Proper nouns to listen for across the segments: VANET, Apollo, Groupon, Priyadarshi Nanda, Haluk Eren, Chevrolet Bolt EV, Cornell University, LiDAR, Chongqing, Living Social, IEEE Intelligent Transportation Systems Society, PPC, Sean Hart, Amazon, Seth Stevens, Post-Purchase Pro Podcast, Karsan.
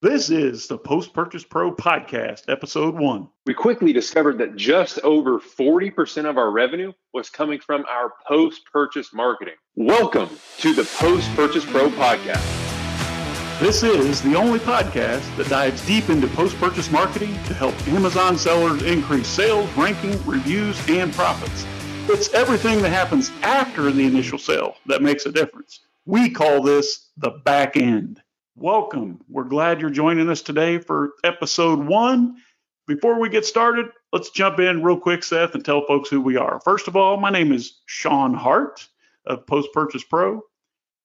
This is the Post-Purchase Pro Podcast, Episode 1. We quickly discovered that just over 40% of our revenue was coming from our post-purchase marketing. Welcome to the Post-Purchase Pro Podcast. This is the only podcast that dives deep into post-purchase marketing to help Amazon sellers increase sales, ranking, reviews, and profits. It's everything that happens after the initial sale that makes a difference. We call this the back end. Welcome. We're glad you're joining us today for episode 1. Before we get started, let's jump in real quick, Seth, and tell folks who we are. First of all, my name is Sean Hart of Post Purchase Pro.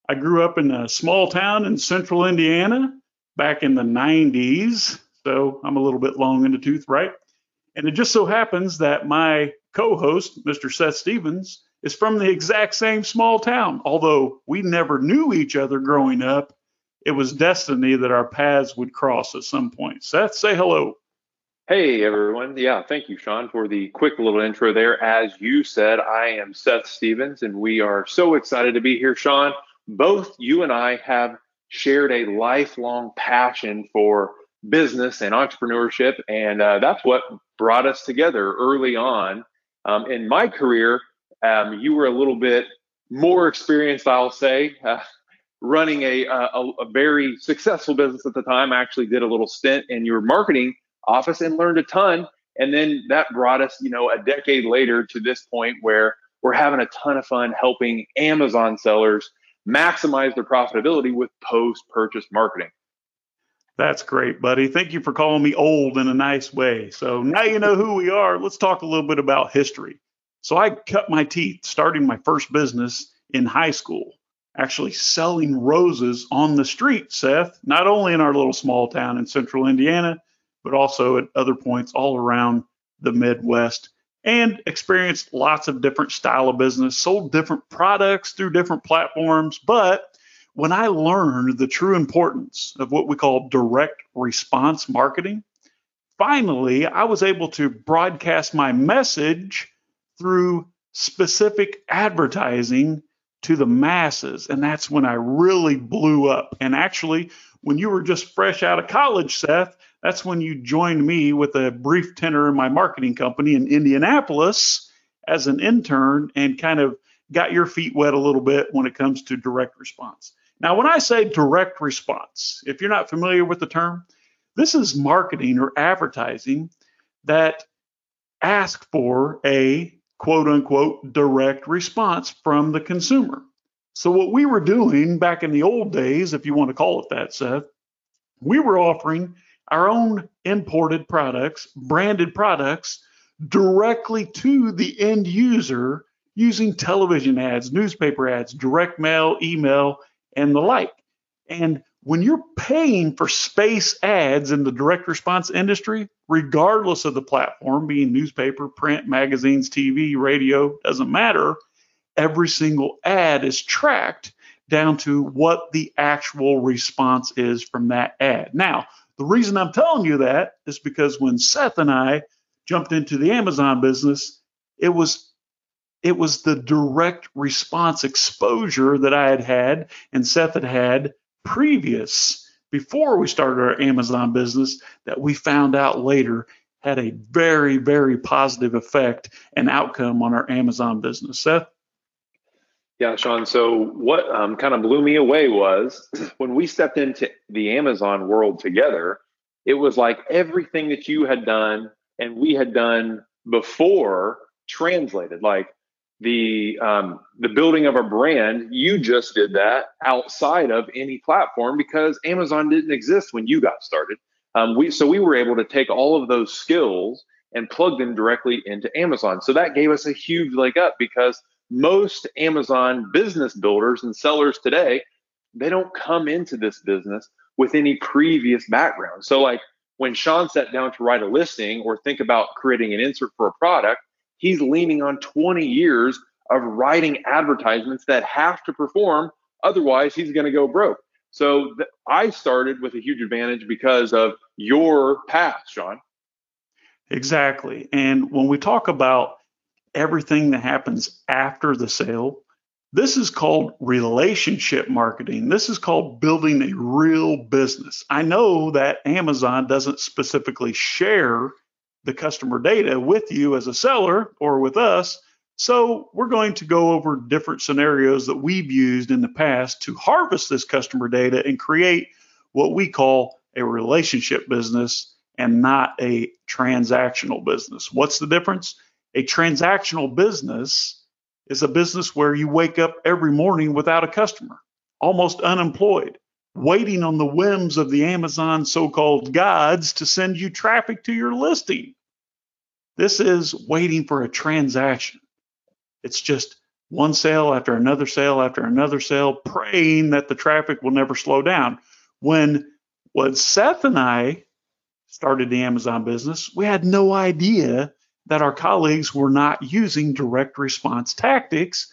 I grew up in a small town in central Indiana back in the 90s, so I'm a little bit long in the tooth, right? And it just so happens that my co-host, Mr. Seth Stevens, is from the exact same small town, although we never knew each other growing up. It was destiny that our paths would cross at some point. Seth, say hello. Hey, everyone. Yeah, thank you, Sean, for the quick little intro there. As you said, I am Seth Stevens, and we are so excited to be here, Sean. Both you and I have shared a lifelong passion for business and entrepreneurship, and that's what brought us together early on. In my career, you were a little bit more experienced, I'll say, running a very successful business at the time. I actually did a little stint in your marketing office and learned a ton. And then that brought us, a decade later to this point where we're having a ton of fun helping Amazon sellers maximize their profitability with post-purchase marketing. That's great, buddy. Thank you for calling me old in a nice way. So now you know who we are. Let's talk a little bit about history. So I cut my teeth starting my first business in high school, actually selling roses on the street, Seth, not only in our little small town in central Indiana, but also at other points all around the Midwest, and experienced lots of different style of business, sold different products through different platforms. But when I learned the true importance of what we call direct response marketing, finally, I was able to broadcast my message through specific advertising to the masses. And that's when I really blew up. And actually, when you were just fresh out of college, Seth, that's when you joined me with a brief tenure in my marketing company in Indianapolis as an intern and kind of got your feet wet a little bit when it comes to direct response. Now, when I say direct response, if you're not familiar with the term, this is marketing or advertising that asks for a quote unquote direct response from the consumer. So what we were doing back in the old days, if you want to call it that, Seth, we were offering our own imported products, branded products, directly to the end user using television ads, newspaper ads, direct mail, email, and the like. And when you're paying for space ads in the direct response industry, regardless of the platform, being newspaper, print, magazines, TV, radio, doesn't matter, every single ad is tracked down to what the actual response is from that ad. Now, the reason I'm telling you that is because when Seth and I jumped into the Amazon business, it was the direct response exposure that I had and Seth had previous, before we started our Amazon business, that we found out later had a very, very positive effect and outcome on our Amazon business. Seth? Yeah, Sean. So what kind of blew me away was when we stepped into the Amazon world together, it was like everything that you had done and we had done before translated. Like the building of a brand, you just did that outside of any platform because Amazon didn't exist when you got started. So we were able to take all of those skills and plug them directly into Amazon. So that gave us a huge leg up because most Amazon business builders and sellers today, they don't come into this business with any previous background. So like when Sean sat down to write a listing or think about creating an insert for a product, he's leaning on 20 years of writing advertisements that have to perform. Otherwise, he's going to go broke. So I started with a huge advantage because of your past, Sean. Exactly. And when we talk about everything that happens after the sale, This is called relationship marketing. This is called building a real business. I know that Amazon doesn't specifically share the customer data with you as a seller or with us. So we're going to go over different scenarios that we've used in the past to harvest this customer data and create what we call a relationship business and not a transactional business. What's the difference? A transactional business is a business where you wake up every morning without a customer, almost unemployed, waiting on the whims of the Amazon so-called gods to send you traffic to your listing. This is waiting for a transaction. It's just one sale after another sale after another sale, praying that the traffic will never slow down. When Seth and I started the Amazon business, we had no idea that our colleagues were not using direct response tactics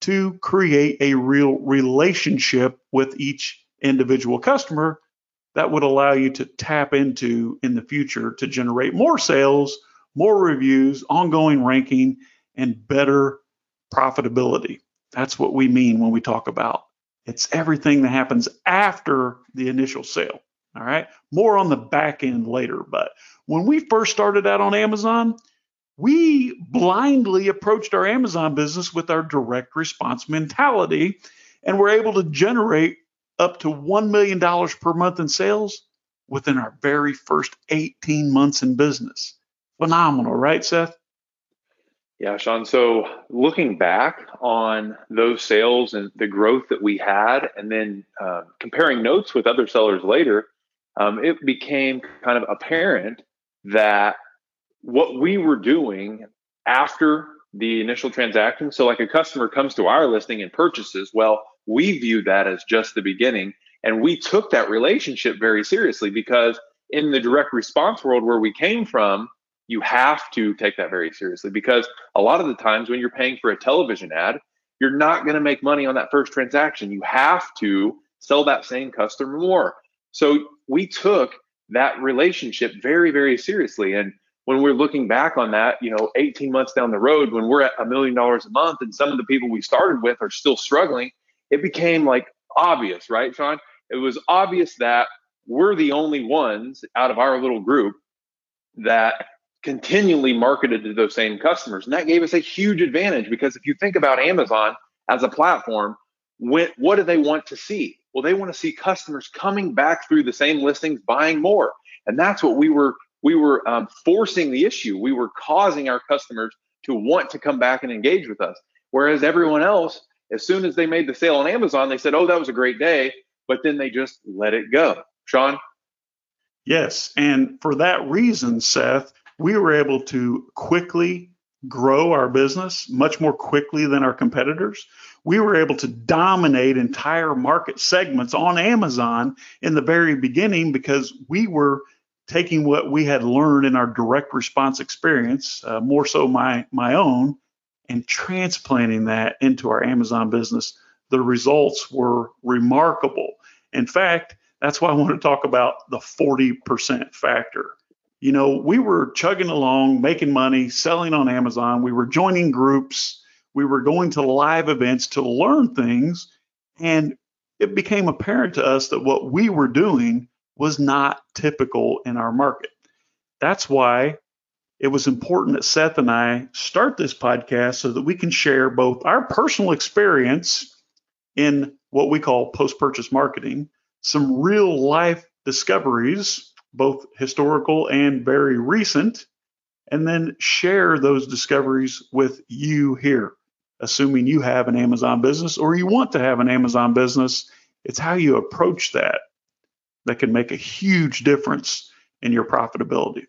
to create a real relationship with each individual customer that would allow you to tap into in the future to generate more sales, more reviews, ongoing ranking, and better profitability. That's what we mean when we talk about it's everything that happens after the initial sale. All right. More on the back end later. But when we first started out on Amazon, we blindly approached our Amazon business with our direct response mentality, and were able to generate up to $1 million per month in sales within our very first 18 months in business. Phenomenal, right, Seth? Yeah, Sean. So looking back on those sales and the growth that we had, and then comparing notes with other sellers later, it became kind of apparent that what we were doing after the initial transaction. So like a customer comes to our listing and purchases, well, we view that as just the beginning. And we took that relationship very seriously, because in the direct response world where we came from, you have to take that very seriously, because a lot of the times when you're paying for a television ad, you're not going to make money on that first transaction. You have to sell that same customer more. So we took that relationship very, very seriously. And when we're looking back on that, 18 months down the road, when we're at $1 million a month and some of the people we started with are still struggling, it became like obvious, right, Sean? It was obvious that we're the only ones out of our little group that continually marketed to those same customers. And that gave us a huge advantage, because if you think about Amazon as a platform, what do they want to see? Well, they want to see customers coming back through the same listings, buying more. And that's what we were forcing the issue. We were causing our customers to want to come back and engage with us. Whereas everyone else, as soon as they made the sale on Amazon, they said, oh, that was a great day, but then they just let it go. Sean? Yes, and for that reason, Seth, we were able to quickly grow our business much more quickly than our competitors. We were able to dominate entire market segments on Amazon in the very beginning, because we were taking what we had learned in our direct response experience, more so my own, and transplanting that into our Amazon business. The results were remarkable. In fact, that's why I want to talk about the 40% factor. We were chugging along, making money, selling on Amazon. We were joining groups. We were going to live events to learn things. And it became apparent to us that what we were doing was not typical in our market. That's why it was important that Seth and I start this podcast, so that we can share both our personal experience in what we call post-purchase marketing, some real life discoveries, both historical and very recent, and then share those discoveries with you here, assuming you have an Amazon business or you want to have an Amazon business. It's how you approach that can make a huge difference in your profitability.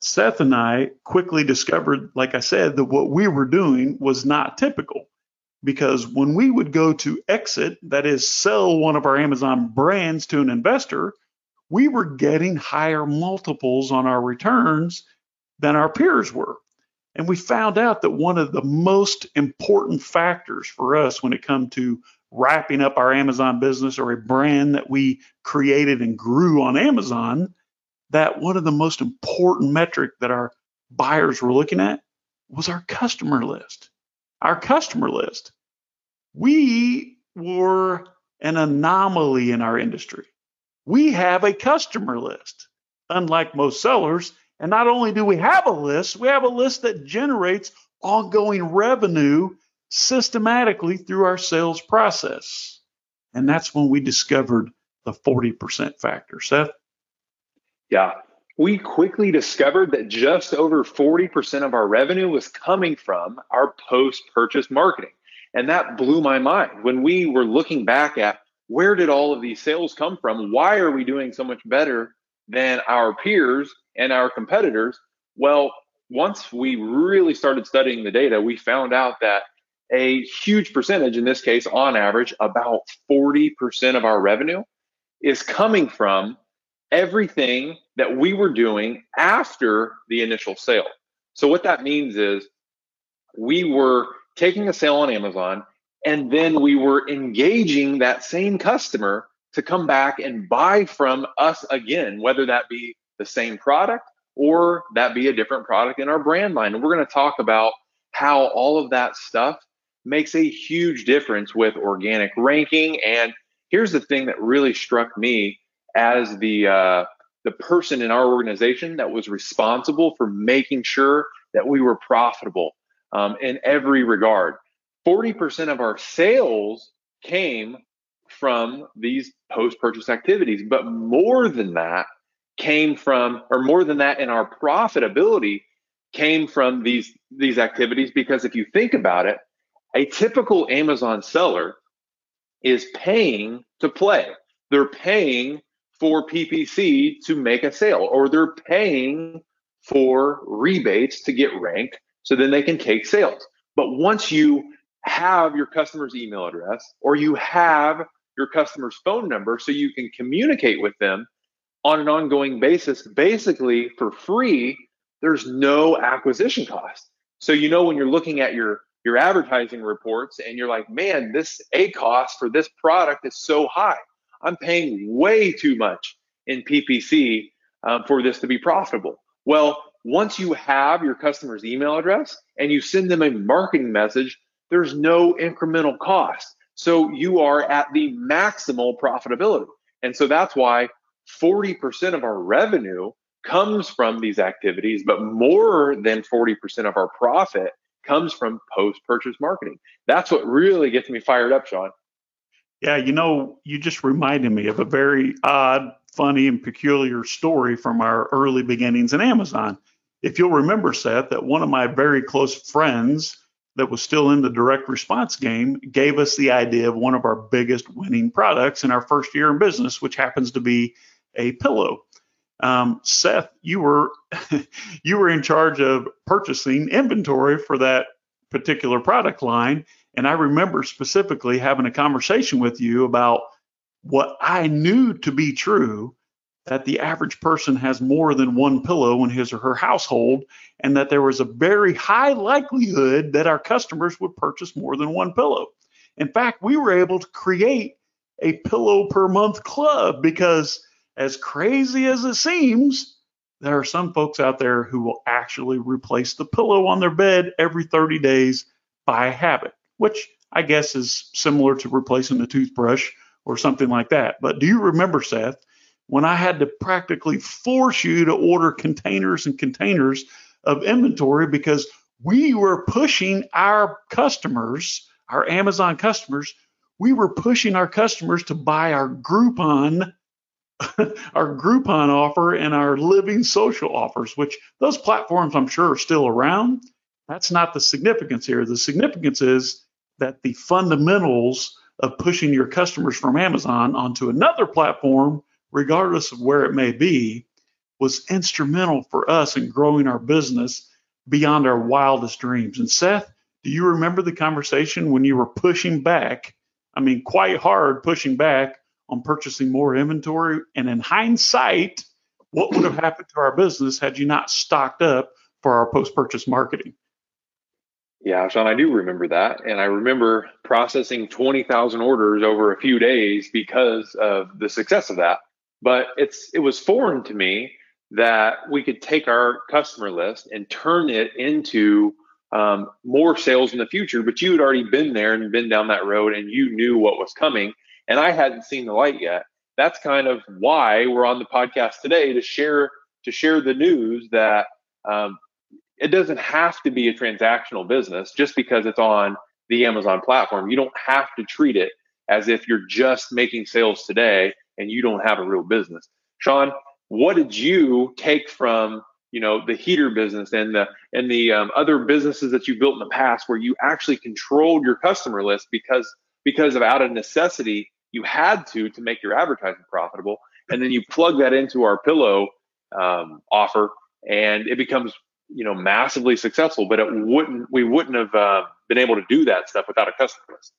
Seth and I quickly discovered, like I said, that what we were doing was not typical, because when we would go to exit, that is sell one of our Amazon brands to an investor, we were getting higher multiples on our returns than our peers were. And we found out that one of the most important factors for us when it comes to wrapping up our Amazon business or a brand that we created and grew on Amazon, that one of the most important metric that our buyers were looking at was our customer list. We were an anomaly in our industry. We have a customer list, unlike most sellers. And not only do we have a list that generates ongoing revenue systematically through our sales process. And that's when we discovered the 40% factor. Seth? Yeah. We quickly discovered that just over 40% of our revenue was coming from our post-purchase marketing. And that blew my mind when we were looking back at where did all of these sales come from? Why are we doing so much better than our peers and our competitors? Well, once we really started studying the data, we found out that a huge percentage, in this case, on average, about 40% of our revenue is coming from everything that we were doing after the initial sale. So what that means is we were taking a sale on Amazon, and then we were engaging that same customer to come back and buy from us again, whether that be the same product or that be a different product in our brand line. And we're going to talk about how all of that stuff makes a huge difference with organic ranking. And here's the thing that really struck me as the person in our organization that was responsible for making sure that we were profitable in every regard. 40% of our sales came from these post-purchase activities, but more than that came from, or more than that in our profitability came from these activities. Because if you think about it, a typical Amazon seller is paying to play. They're paying for PPC to make a sale, or they're paying for rebates to get ranked so then they can take sales. But once you have your customer's email address or you have your customer's phone number so you can communicate with them on an ongoing basis, basically for free, there's no acquisition cost. So you know when you're looking at your advertising reports and you're like, man, this cost for this product is so high. I'm paying way too much in PPC for this to be profitable. Well, once you have your customer's email address and you send them a marketing message, there's no incremental cost. So you are at the maximal profitability. And so that's why 40% of our revenue comes from these activities, but more than 40% of our profit comes from post-purchase marketing. That's what really gets me fired up, Sean. Yeah, you know, you just reminded me of a very odd, funny, and peculiar story from our early beginnings in Amazon. If you'll remember, Seth, that one of my very close friends that was still in the direct response game gave us the idea of one of our biggest winning products in our first year in business, which happens to be a pillow. Seth, you were in charge of purchasing inventory for that particular product line. And I remember specifically having a conversation with you about what I knew to be true, that the average person has more than one pillow in his or her household, and that there was a very high likelihood that our customers would purchase more than one pillow. In fact, we were able to create a pillow per month club because, as crazy as it seems, there are some folks out there who will actually replace the pillow on their bed every 30 days by habit, which I guess is similar to replacing the toothbrush or something like that. But do you remember, Seth, when I had to practically force you to order containers and containers of inventory because we were pushing our customers, our Amazon customers, we were pushing our customers to buy our Groupon offer and our Living Social offers, which those platforms I'm sure are still around. That's not the significance here. The significance is that the fundamentals of pushing your customers from Amazon onto another platform, regardless of where it may be, was instrumental for us in growing our business beyond our wildest dreams. And Seth, do you remember the conversation when you were pushing back, I mean, quite hard pushing back on purchasing more inventory? And in hindsight, what would have happened to our business had you not stocked up for our post-purchase marketing? Yeah, Sean, I do remember that. And I remember processing 20,000 orders over a few days because of the success of that. But it was foreign to me that we could take our customer list and turn it into more sales in the future, but you had already been there and been down that road and you knew what was coming, and I hadn't seen the light yet. That's kind of why we're on the podcast today, to share the news that it doesn't have to be a transactional business just because it's on the Amazon platform. You don't have to treat it as if you're just making sales today and you don't have a real business. Sean, what did you take from the heater business and the other businesses that you built in the past where you actually controlled your customer list because of out of necessity you had to make your advertising profitable, and then you plug that into our pillow offer and it becomes massively successful, but we wouldn't have been able to do that stuff without a customer list.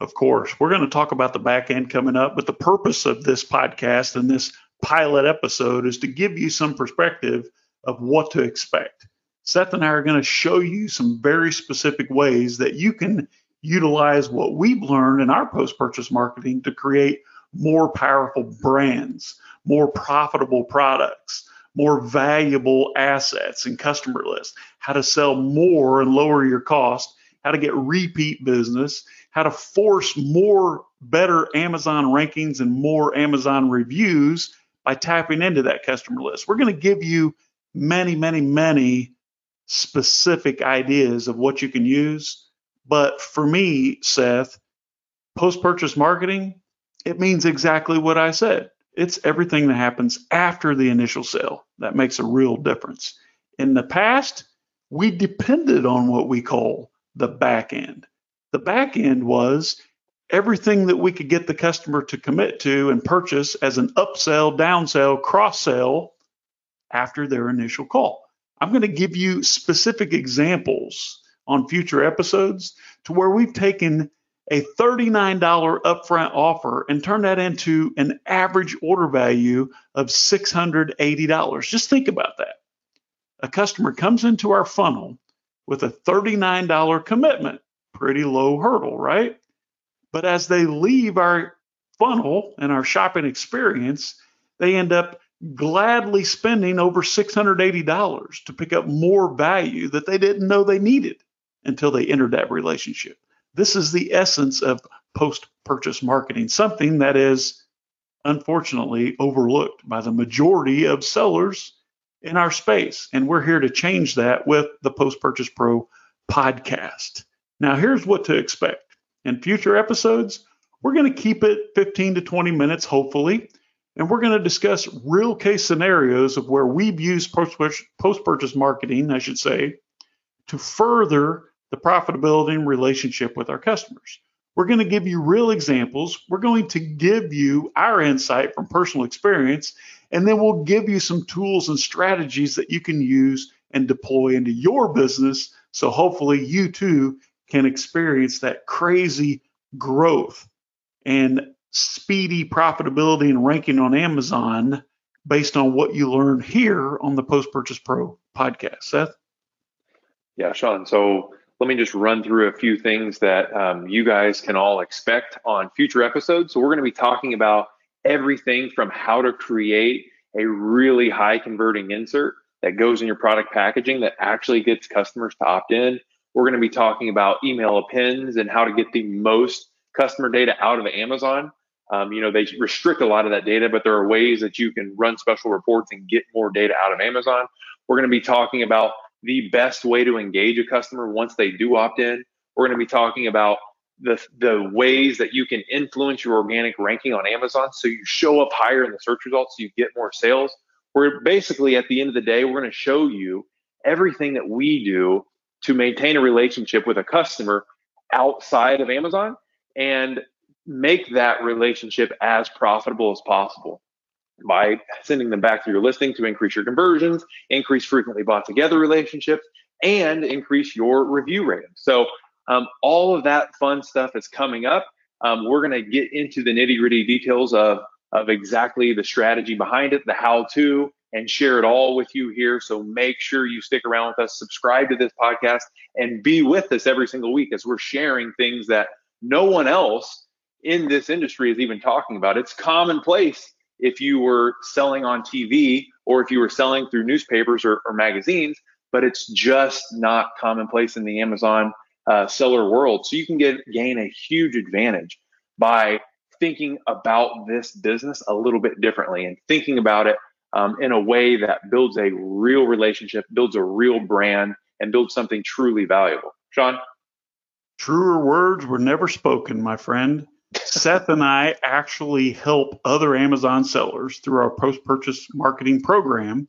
Of course, we're going to talk about the back end coming up, but the purpose of this podcast and this pilot episode is to give you some perspective of what to expect. Seth and I are going to show you some very specific ways that you can utilize what we've learned in our post-purchase marketing to create more powerful brands, more profitable products, more valuable assets and customer lists, how to sell more and lower your cost, how to get repeat business, how to force more better Amazon rankings and more Amazon reviews by tapping into that customer list. We're going to give you many, many, many specific ideas of what you can use. But for me, Seth, post-purchase marketing, it means exactly what I said. It's everything that happens after the initial sale that makes a real difference. In the past, we depended on what we call the back end. The back end was everything that we could get the customer to commit to and purchase as an upsell, downsell, cross-sell after their initial call. I'm going to give you specific examples on future episodes to where we've taken a $39 upfront offer and turned that into an average order value of $680. Just think about that. A customer comes into our funnel with a $39 commitment, pretty low hurdle, right? But as they leave our funnel and our shopping experience, they end up gladly spending over $680 to pick up more value that they didn't know they needed until they entered that relationship. This is the essence of post-purchase marketing, something that is unfortunately overlooked by the majority of sellers in our space. And we're here to change that with the Post-Purchase Pro podcast. Now, here's what to expect. In future episodes, we're going to keep it 15 to 20 minutes, hopefully. And we're going to discuss real case scenarios of where we've used post-purchase marketing, I should say, to further the profitability and relationship with our customers. We're going to give you real examples. We're going to give you our insight from personal experience, and then we'll give you some tools and strategies that you can use and deploy into your business. So hopefully you too can experience that crazy growth and speedy profitability and ranking on Amazon based on what you learned here on the Post-Purchase Pro podcast. Seth? Yeah, Sean. So let me just run through a few things that you guys can all expect on future episodes. So we're going to be talking about everything from how to create a really high converting insert that goes in your product packaging that actually gets customers to opt in. We're going to be talking about email appends and how to get the most customer data out of Amazon. They restrict a lot of that data, but there are ways that you can run special reports and get more data out of Amazon. We're going to be talking about the best way to engage a customer once they do opt in. We're going to be talking about the ways that you can influence your organic ranking on Amazon so you show up higher in the search results, so you get more sales. We're basically, at the end of the day, we're going to show you everything that we do to maintain a relationship with a customer outside of Amazon and make that relationship as profitable as possible by sending them back to your listing to increase your conversions, increase frequently bought together relationships, and increase your review rating. So all of that fun stuff is coming up. We're going to get into the nitty-gritty details of exactly the strategy behind it, the how-to, and share it all with you here. So make sure you stick around with us, subscribe to this podcast, and be with us every single week as we're sharing things that no one else in this industry is even talking about. It's commonplace if you were selling on TV or if you were selling through newspapers or magazines, but it's just not commonplace in the Amazon seller world. So you can gain a huge advantage by thinking about this business a little bit differently and thinking about it in a way that builds a real relationship, builds a real brand, and builds something truly valuable. Sean? Truer words were never spoken, my friend. Seth and I actually help other Amazon sellers through our post-purchase marketing program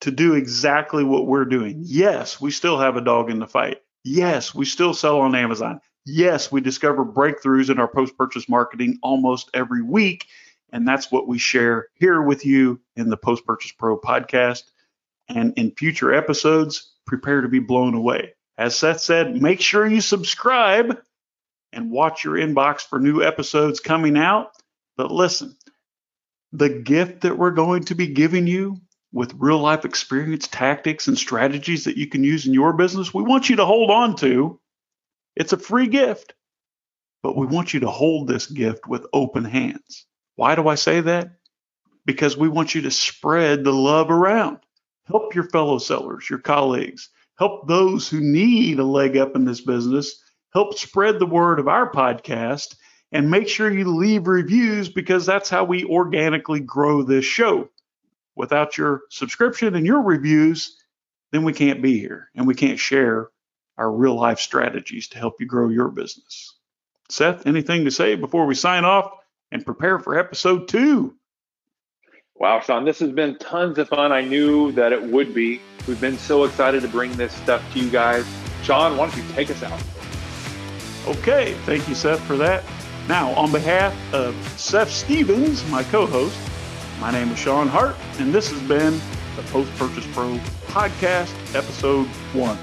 to do exactly what we're doing. Yes, we still have a dog in the fight. Yes, we still sell on Amazon. Yes, we discover breakthroughs in our post-purchase marketing almost every week. And that's what we share here with you in the Post-Purchase Pro podcast. And in future episodes, prepare to be blown away. As Seth said, make sure you subscribe and watch your inbox for new episodes coming out. But listen, the gift that we're going to be giving you with real-life experience, tactics, and strategies that you can use in your business, we want you to hold on to. It's a free gift, but we want you to hold this gift with open hands. Why do I say that? Because we want you to spread the love around. Help your fellow sellers, your colleagues. Help those who need a leg up in this business. Help spread the word of our podcast. And make sure you leave reviews, because that's how we organically grow this show. Without your subscription and your reviews, then we can't be here and we can't share our real life strategies to help you grow your business. Seth, anything to say before we sign off and prepare for episode 2? Wow, Sean, this has been tons of fun. I knew that it would be. We've been so excited to bring this stuff to you guys. Sean, why don't you take us out? Okay, thank you, Seth, for that. Now, on behalf of Seth Stevens, my co-host, my name is Sean Hart, and this has been the Post-Purchase Pro Podcast, Episode 1.